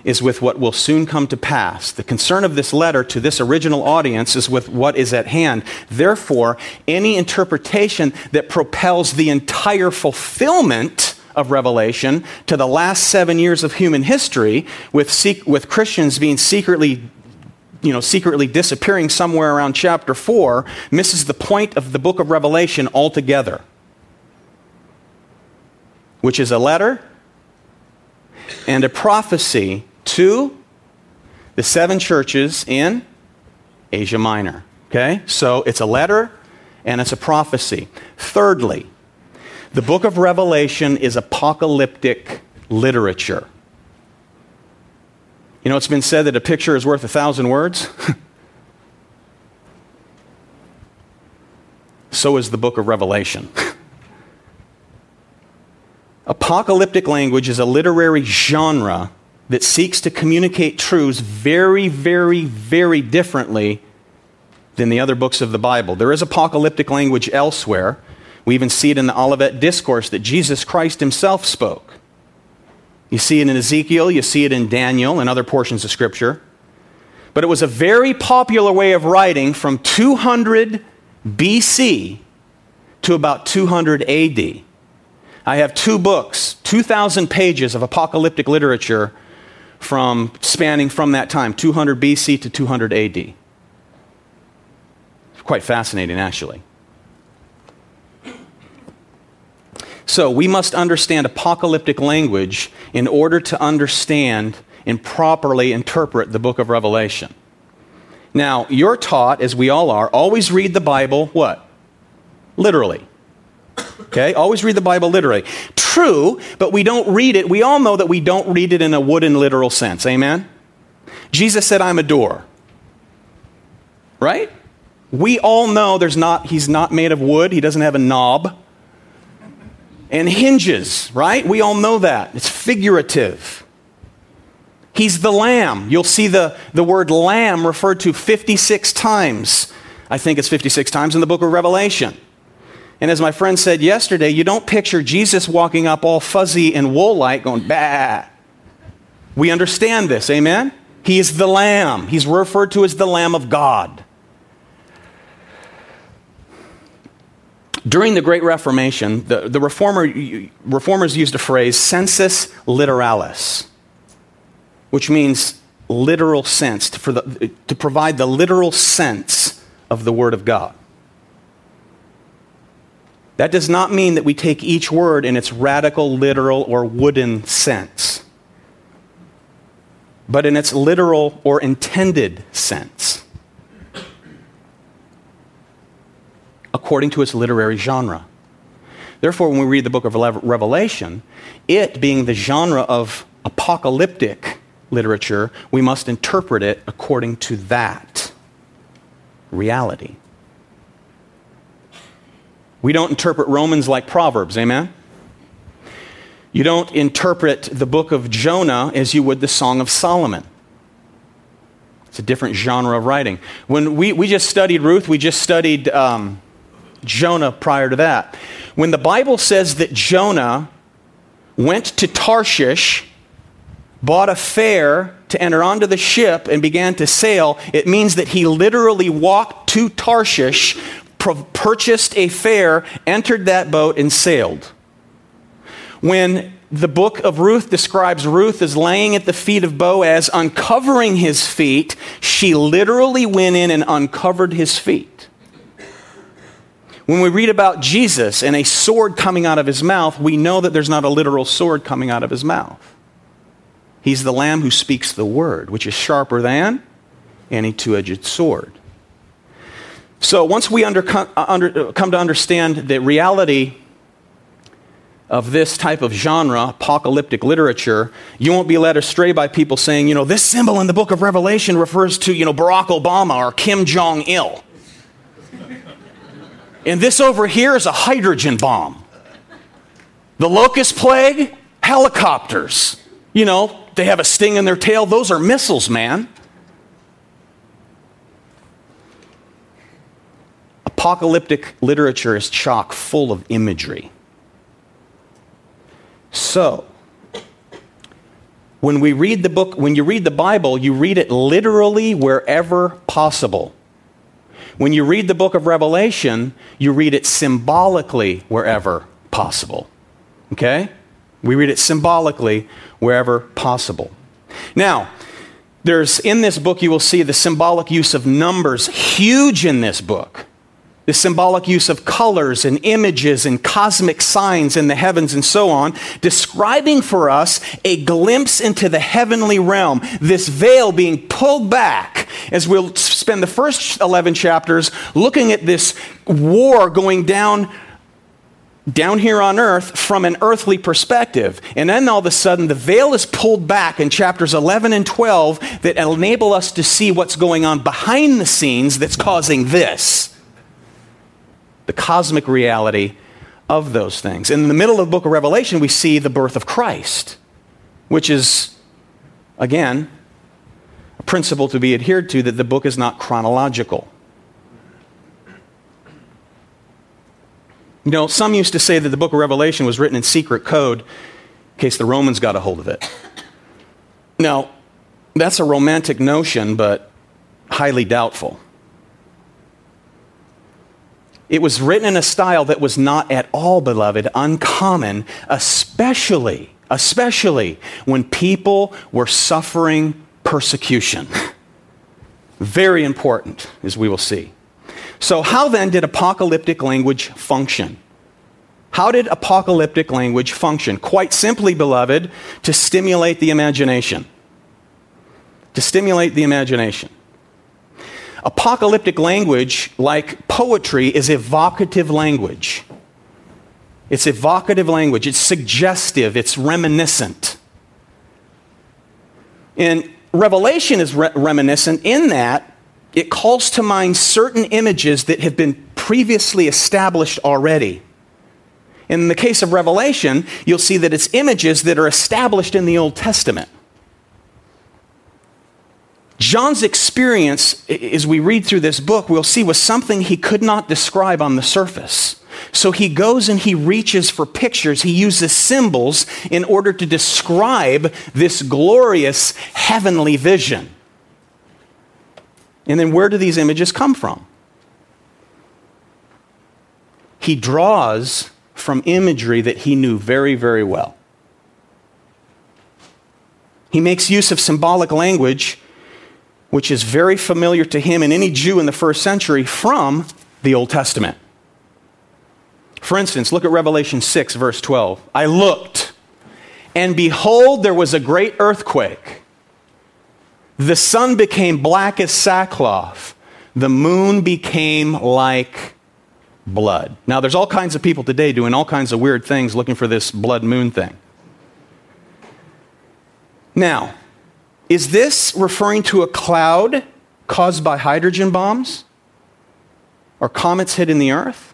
is with what will soon come to pass. The concern of this letter to this original audience is with what is at hand. Therefore, any interpretation that propels the entire fulfillment of Revelation to the last 7 years of human history, with Christians being secretly disappearing somewhere around chapter 4, misses the point of the book of Revelation altogether, which is a letter and a prophecy to the seven churches in Asia Minor. Okay? So it's a letter and it's a prophecy. Thirdly, the book of Revelation is apocalyptic literature. You know, it's been said that a picture is worth 1,000 words. So is the book of Revelation. Apocalyptic language is a literary genre that seeks to communicate truths very, very, very differently than the other books of the Bible. There is apocalyptic language elsewhere. We even see it in the Olivet Discourse that Jesus Christ himself spoke. You see it in Ezekiel, you see it in Daniel and other portions of Scripture. But it was a very popular way of writing from 200 BC to about 200 AD. I have two books, 2,000 pages of apocalyptic literature spanning from that time, 200 BC to 200 AD. Of quite fascinating, actually. So we must understand apocalyptic language in order to understand and properly interpret the book of Revelation. Now, you're taught, as we all are, always read the Bible, what? Literally. Okay? Always read the Bible literally. True, but we don't read it. We all know that we don't read it in a wooden literal sense. Amen? Jesus said, I'm a door. Right? We all know he's not made of wood. He doesn't have a knob. And hinges, right? We all know that. It's figurative. He's the Lamb. You'll see the word Lamb referred to 56 times. I think it's 56 times in the book of Revelation. And as my friend said yesterday, you don't picture Jesus walking up all fuzzy and wool-like going, bah. We understand this, amen? He is the Lamb. He's referred to as the Lamb of God. During the Great Reformation, the reformers used a phrase, sensus literalis, which means literal sense, to provide the literal sense of the Word of God. That does not mean that we take each word in its radical, literal, or wooden sense, but in its literal or intended sense, according to its literary genre. Therefore, when we read the book of Revelation, it being the genre of apocalyptic literature, we must interpret it according to that reality. We don't interpret Romans like Proverbs, amen? You don't interpret the book of Jonah as you would the Song of Solomon. It's a different genre of writing. When we just studied Ruth, we just studied Jonah prior to that. When the Bible says that Jonah went to Tarshish, bought a fare to enter onto the ship, and began to sail, it means that he literally walked to Tarshish, purchased a fare, entered that boat, and sailed. When the book of Ruth describes Ruth as laying at the feet of Boaz, uncovering his feet, she literally went in and uncovered his feet. When we read about Jesus and a sword coming out of his mouth, we know that there's not a literal sword coming out of his mouth. He's the Lamb who speaks the word, which is sharper than any two-edged sword. So once we come to understand the reality of this type of genre, apocalyptic literature, you won't be led astray by people saying, you know, this symbol in the book of Revelation refers to, you know, Barack Obama or Kim Jong-il. And this over here is a hydrogen bomb. The locust plague, helicopters. You know, they have a sting in their tail. Those are missiles, man. Apocalyptic literature is chock full of imagery. So, when you read the Bible, you read it literally wherever possible. When you read the book of Revelation, you read it symbolically wherever possible. Okay? We read it symbolically wherever possible. Now, in this book, you will see the symbolic use of numbers, huge in this book. The symbolic use of colors and images and cosmic signs in the heavens and so on, describing for us a glimpse into the heavenly realm, this veil being pulled back as we'll spend the first 11 chapters looking at this war going down here on earth from an earthly perspective. And then all of a sudden the veil is pulled back in chapters 11 and 12 that enable us to see what's going on behind the scenes that's causing this. The cosmic reality of those things. In the middle of the book of Revelation, we see the birth of Christ, which is, again, a principle to be adhered to, that the book is not chronological. You know, some used to say that the book of Revelation was written in secret code in case the Romans got a hold of it. Now, that's a romantic notion, but highly doubtful. It was written in a style that was not at all, beloved, uncommon, especially when people were suffering persecution. Very important, as we will see. So how then did apocalyptic language function? How did apocalyptic language function? Quite simply, beloved, to stimulate the imagination. To stimulate the imagination. Apocalyptic language, like poetry, is evocative language. It's evocative language. It's suggestive. It's reminiscent. And Revelation is reminiscent in that it calls to mind certain images that have been previously established already. In the case of Revelation, you'll see that it's images that are established in the Old Testament. John's experience, as we read through this book, we'll see was something he could not describe on the surface. So he goes and he reaches for pictures. He uses symbols in order to describe this glorious heavenly vision. And then where do these images come from? He draws from imagery that he knew very, very well. He makes use of symbolic language, which is very familiar to him and any Jew in the first century from the Old Testament. For instance, look at Revelation 6, verse 12. I looked, and behold, there was a great earthquake. The sun became black as sackcloth. The moon became like blood. Now, there's all kinds of people today doing all kinds of weird things looking for this blood moon thing. Now, is this referring to a cloud caused by hydrogen bombs or comets hitting the earth?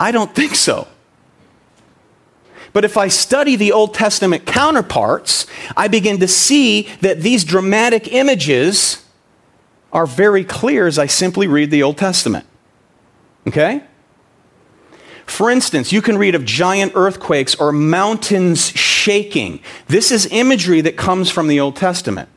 I don't think so. But if I study the Old Testament counterparts, I begin to see that these dramatic images are very clear as I simply read the Old Testament. Okay? For instance, you can read of giant earthquakes or mountains shaking. This is imagery that comes from the Old Testament.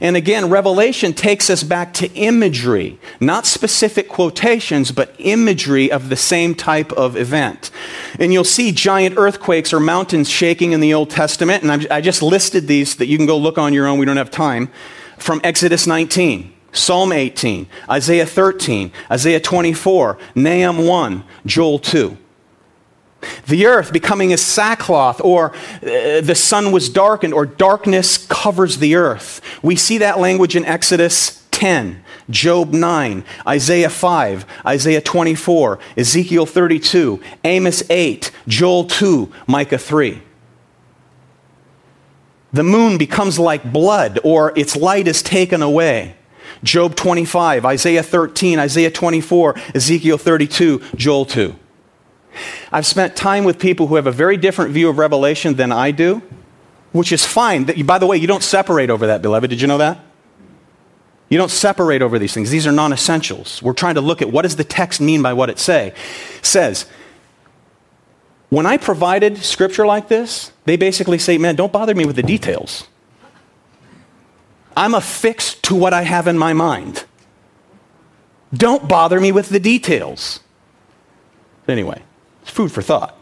And again, Revelation takes us back to imagery, not specific quotations, but imagery of the same type of event. And you'll see giant earthquakes or mountains shaking in the Old Testament, and I just listed these that you can go look on your own, we don't have time, from Exodus 19, Psalm 18, Isaiah 13, Isaiah 24, Nahum 1, Joel 2. The earth becoming as sackcloth, or the sun was darkened, or darkness covers the earth. We see that language in Exodus 10, Job 9, Isaiah 5, Isaiah 24, Ezekiel 32, Amos 8, Joel 2, Micah 3. The moon becomes like blood, or its light is taken away. Job 25, Isaiah 13, Isaiah 24, Ezekiel 32, Joel 2. I've spent time with people who have a very different view of Revelation than I do, which is fine. By the way, you don't separate over that, beloved. Did you know that? You don't separate over these things. These are non-essentials. We're trying to look at what does the text mean by what it says. When I provided scripture like this, they basically say, man, don't bother me with the details. I'm affixed to what I have in my mind. Don't bother me with the details. Anyway, it's food for thought.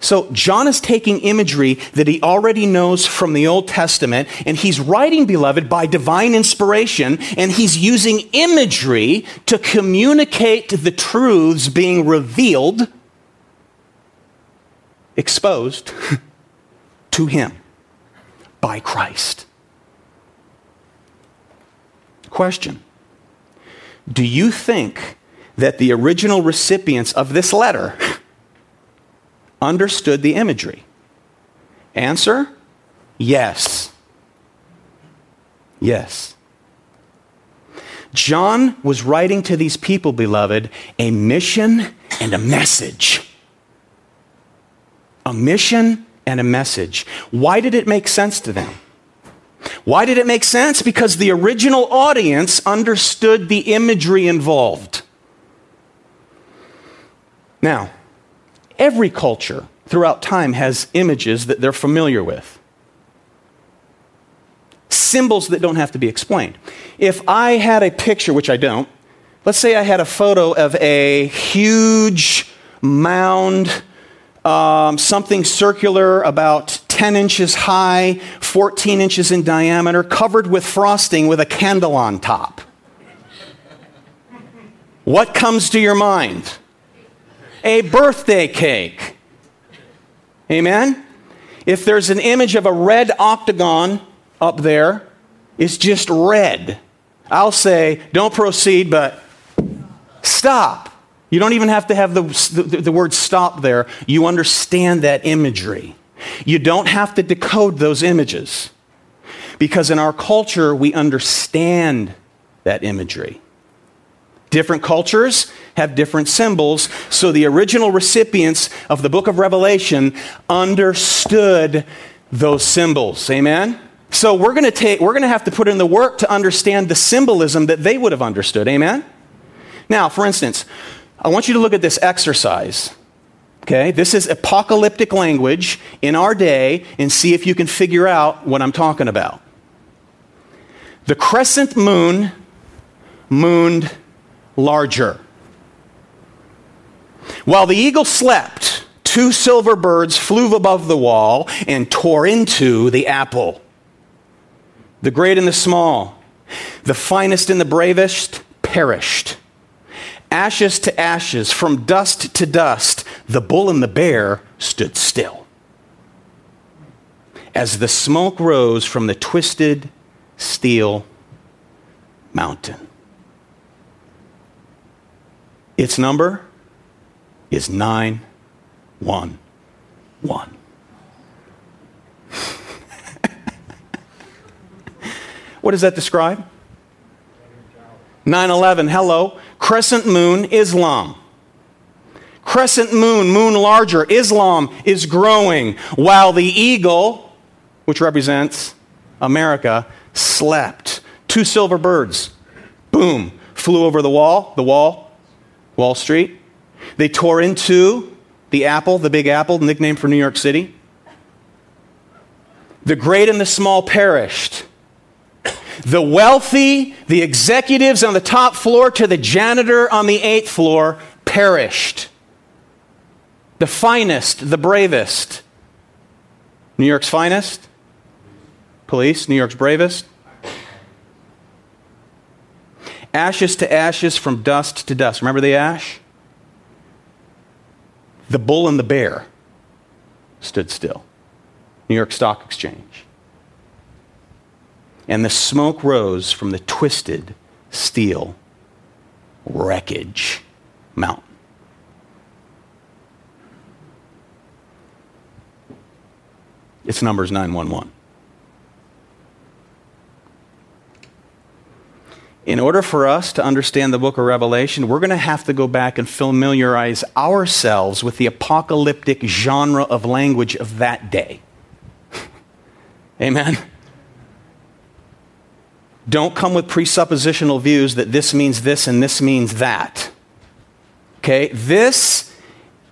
So John is taking imagery that he already knows from the Old Testament, and he's writing, beloved, by divine inspiration, and he's using imagery to communicate the truths being revealed, exposed to him by Christ. Question: do you think that the original recipients of this letter understood the imagery? Answer, yes. Yes. John was writing to these people, beloved, a mission and a message. A mission and a message. Why did it make sense to them? Why did it make sense? Because the original audience understood the imagery involved. Now, every culture throughout time has images that they're familiar with. Symbols that don't have to be explained. If I had a picture, which I don't, let's say I had a photo of a huge mound, something circular, about 10 inches high, 14 inches in diameter, covered with frosting with a candle on top. What comes to your mind? A birthday cake. Amen? If there's an image of a red octagon up there, it's just red. I'll say, don't proceed, but stop. You don't even have to have the word stop there. You understand that imagery. You don't have to decode those images. Because in our culture, we understand that imagery. Different cultures have different symbols, so the original recipients of the book of Revelation understood those symbols. Amen? So we're going to have to put in the work to understand the symbolism that they would have understood. Amen? Now, for instance, I want you to look at this exercise. Okay? This is apocalyptic language in our day, and see if you can figure out what I'm talking about. The crescent moon mooned larger. While the eagle slept, two silver birds flew above the wall and tore into the apple. The great and the small, the finest and the bravest perished. Ashes to ashes, from dust to dust, the bull and the bear stood still. As the smoke rose from the twisted steel mountain. Its number is 911. What does that describe? 9/11. Hello. Crescent moon, Islam. Crescent moon, moon larger. Islam is growing while the eagle, which represents America, slept. Two silver birds, boom, flew over Wall Street. They tore into the apple, the Big Apple, nicknamed for New York City. The great and the small perished. The wealthy, the executives on the top floor to the janitor on the 8th floor perished. The finest, the bravest. New York's finest. Police, New York's bravest. Ashes to ashes, from dust to dust. Remember the ash? The bull and the bear stood still. New York Stock Exchange. And the smoke rose from the twisted steel wreckage mountain. Its number is 911. In order for us to understand the book of Revelation, we're going to have to go back and familiarize ourselves with the apocalyptic genre of language of that day. Amen? Don't come with presuppositional views that this means this and this means that. Okay? This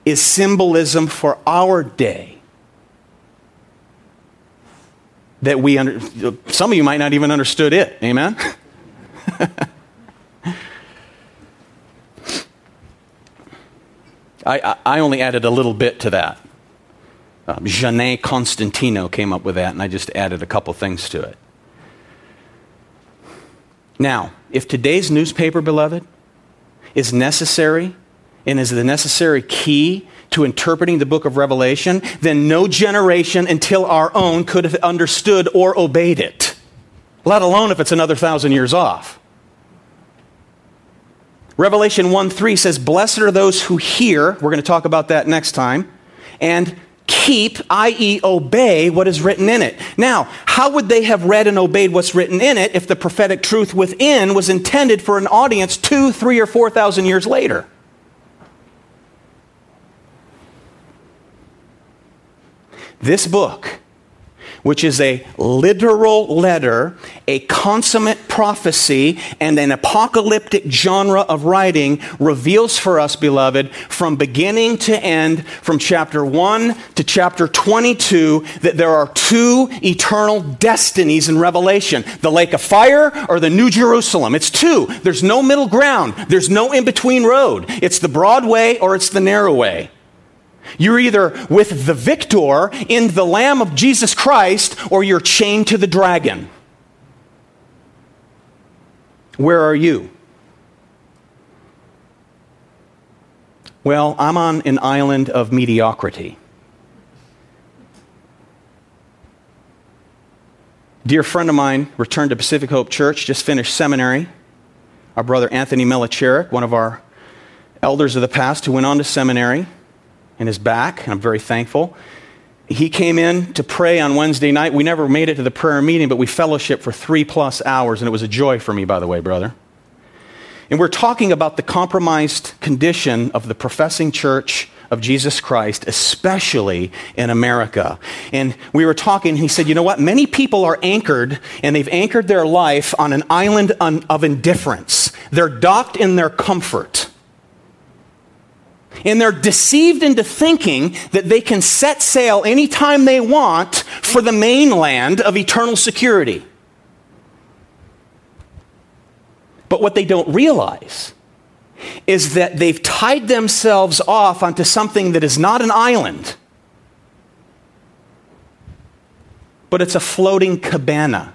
is symbolism for our day that some of you might not even understood it. Amen? I only added a little bit to that. Jeanne Constantino came up with that, and I just added a couple things to it. Now, if today's newspaper, beloved, is necessary and is the necessary key to interpreting the book of Revelation, then no generation until our own could have understood or obeyed it, let alone if it's another 1,000 years off. Revelation 1:3 says, "Blessed are those who hear," we're going to talk about that next time, "and keep," i.e. obey, what is written in it. Now, how would they have read and obeyed what's written in it if the prophetic truth within was intended for an audience 2, 3, or 4,000 years later? This book, which is a literal letter, a consummate prophecy, and an apocalyptic genre of writing, reveals for us, beloved, from beginning to end, from chapter 1 to chapter 22, that there are two eternal destinies in Revelation, the lake of fire or the New Jerusalem. It's two. There's no middle ground. There's no in-between road. It's the broad way or it's the narrow way. You're either with the victor in the Lamb of Jesus Christ, or you're chained to the dragon. Where are you? Well, I'm on an island of mediocrity. A dear friend of mine returned to Pacific Hope Church, just finished seminary. Our brother Anthony Melicherek, one of our elders of the past who went on to seminary and is back, and I'm very thankful. He came in to pray on Wednesday night. We never made it to the prayer meeting, but we fellowshiped for 3+ hours, and it was a joy for me, by the way, brother. And we're talking about the compromised condition of the professing church of Jesus Christ, especially in America. And we were talking, he said, you know what? Many people are anchored, and they've anchored their life on an island of indifference. They're docked in their comfort. And they're deceived into thinking that they can set sail anytime they want for the mainland of eternal security. But what they don't realize is that they've tied themselves off onto something that is not an island, but it's a floating cabana.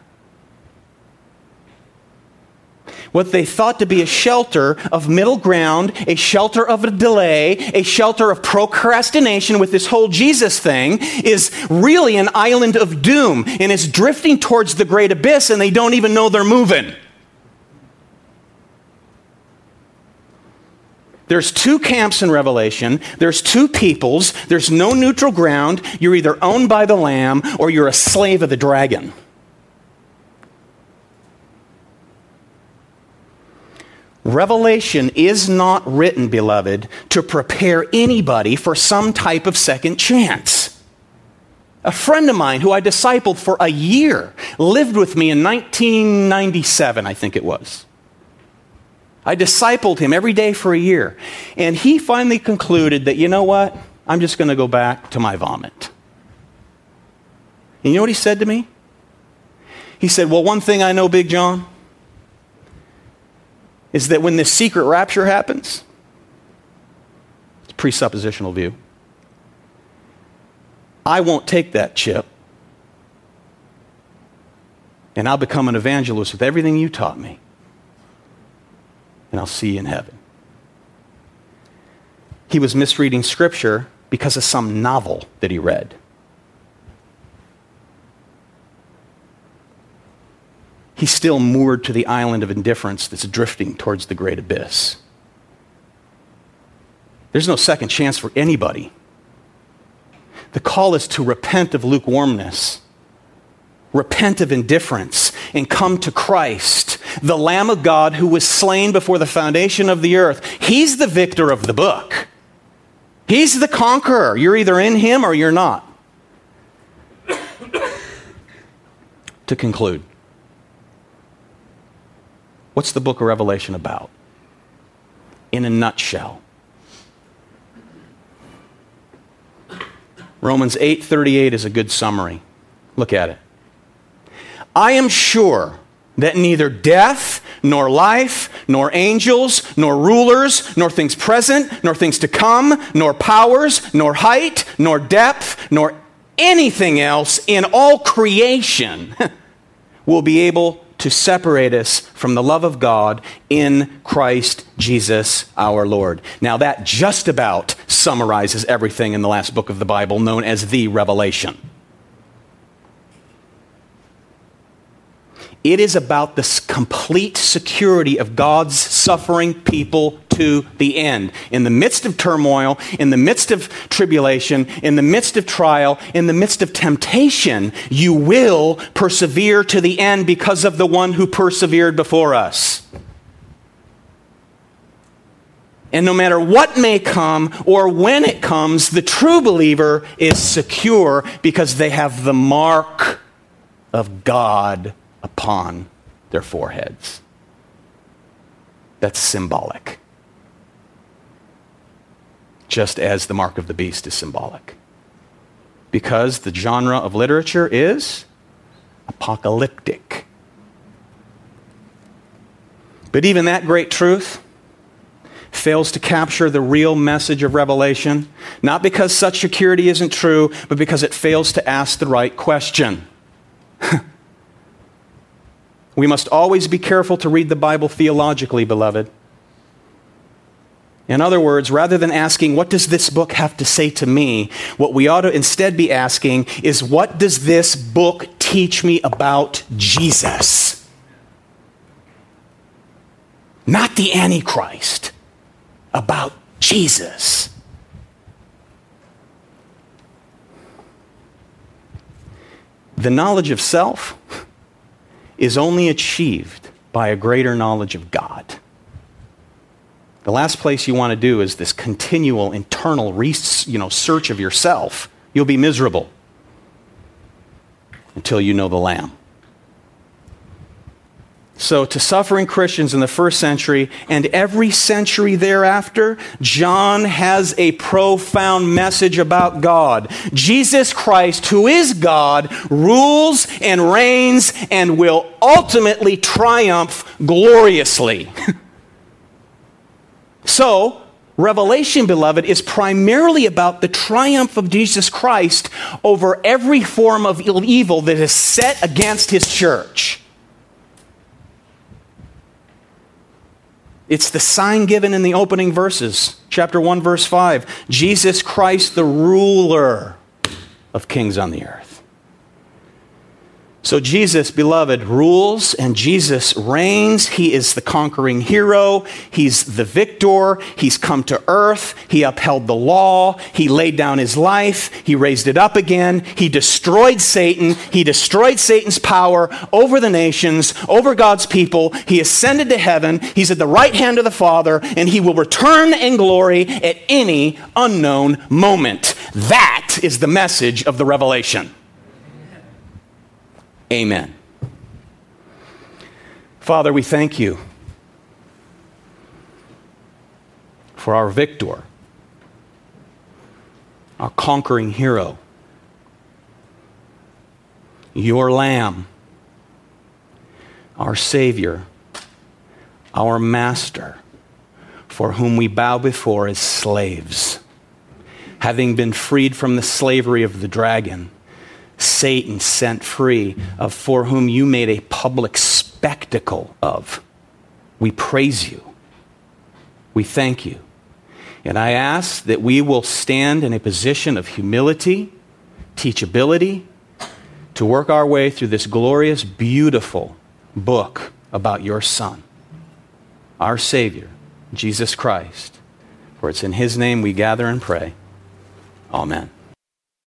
What they thought to be a shelter of middle ground, a shelter of a delay, a shelter of procrastination with this whole Jesus thing is really an island of doom, and it's drifting towards the great abyss, and they don't even know they're moving. There's two camps in Revelation. There's two peoples. There's no neutral ground. You're either owned by the Lamb or you're a slave of the dragon. Revelation is not written, beloved, to prepare anybody for some type of second chance. A friend of mine who I discipled for a year lived with me in 1997, I think it was. I discipled him every day for a year. And he finally concluded that, you know what? I'm just going to go back to my vomit. And you know what he said to me? He said, well, one thing I know, Big John, is that when this secret rapture happens, it's a presuppositional view, I won't take that chip. And I'll become an evangelist with everything you taught me. And I'll see you in heaven. He was misreading Scripture because of some novel that he read. He's still moored to the island of indifference that's drifting towards the great abyss. There's no second chance for anybody. The call is to repent of lukewarmness, repent of indifference, and come to Christ, the Lamb of God who was slain before the foundation of the earth. He's the victor of the book. He's the conqueror. You're either in him or you're not. To conclude, what's the book of Revelation about? In a nutshell. Romans 8:38 is a good summary. Look at it. I am sure that neither death, nor life, nor angels, nor rulers, nor things present, nor things to come, nor powers, nor height, nor depth, nor anything else in all creation will be able to separate us from the love of God in Christ Jesus our Lord. Now that just about summarizes everything in the last book of the Bible, known as the Revelation. It is about the complete security of God's suffering people to the end. In the midst of turmoil, in the midst of tribulation, in the midst of trial, in the midst of temptation, you will persevere to the end because of the one who persevered before us. And no matter what may come or when it comes, the true believer is secure because they have the mark of God upon their foreheads. That's symbolic. Just as the mark of the beast is symbolic. Because the genre of literature is apocalyptic. But even that great truth fails to capture the real message of Revelation, not because such security isn't true, but because it fails to ask the right question. We must always be careful to read the Bible theologically, beloved. In other words, rather than asking, what does this book have to say to me? What we ought to instead be asking is, what does this book teach me about Jesus? Not the Antichrist, about Jesus. The knowledge of self is only achieved by a greater knowledge of God. The last place you want to do is this continual internal search of yourself. You'll be miserable until you know the Lamb. So to suffering Christians in the first century and every century thereafter, John has a profound message about God. Jesus Christ, who is God, rules and reigns and will ultimately triumph gloriously. So, Revelation, beloved, is primarily about the triumph of Jesus Christ over every form of evil that is set against his church. It's the sign given in the opening verses, chapter 1, verse 5. Jesus Christ, the ruler of kings on the earth. So Jesus, beloved, rules and Jesus reigns. He is the conquering hero. He's the victor. He's come to earth. He upheld the law. He laid down his life. He raised it up again. He destroyed Satan. He destroyed Satan's power over the nations, over God's people. He ascended to heaven. He's at the right hand of the Father, and he will return in glory at any unknown moment. That is the message of the Revelation. Amen. Father, we thank you for our victor, our conquering hero, your Lamb, our Savior, our Master, for whom we bow before as slaves, having been freed from the slavery of the dragon, Satan sent free, for whom you made a public spectacle of. We praise you. We thank you. And I ask that we will stand in a position of humility, teachability, to work our way through this glorious, beautiful book about your Son, our Savior, Jesus Christ. For it's in his name we gather and pray. Amen.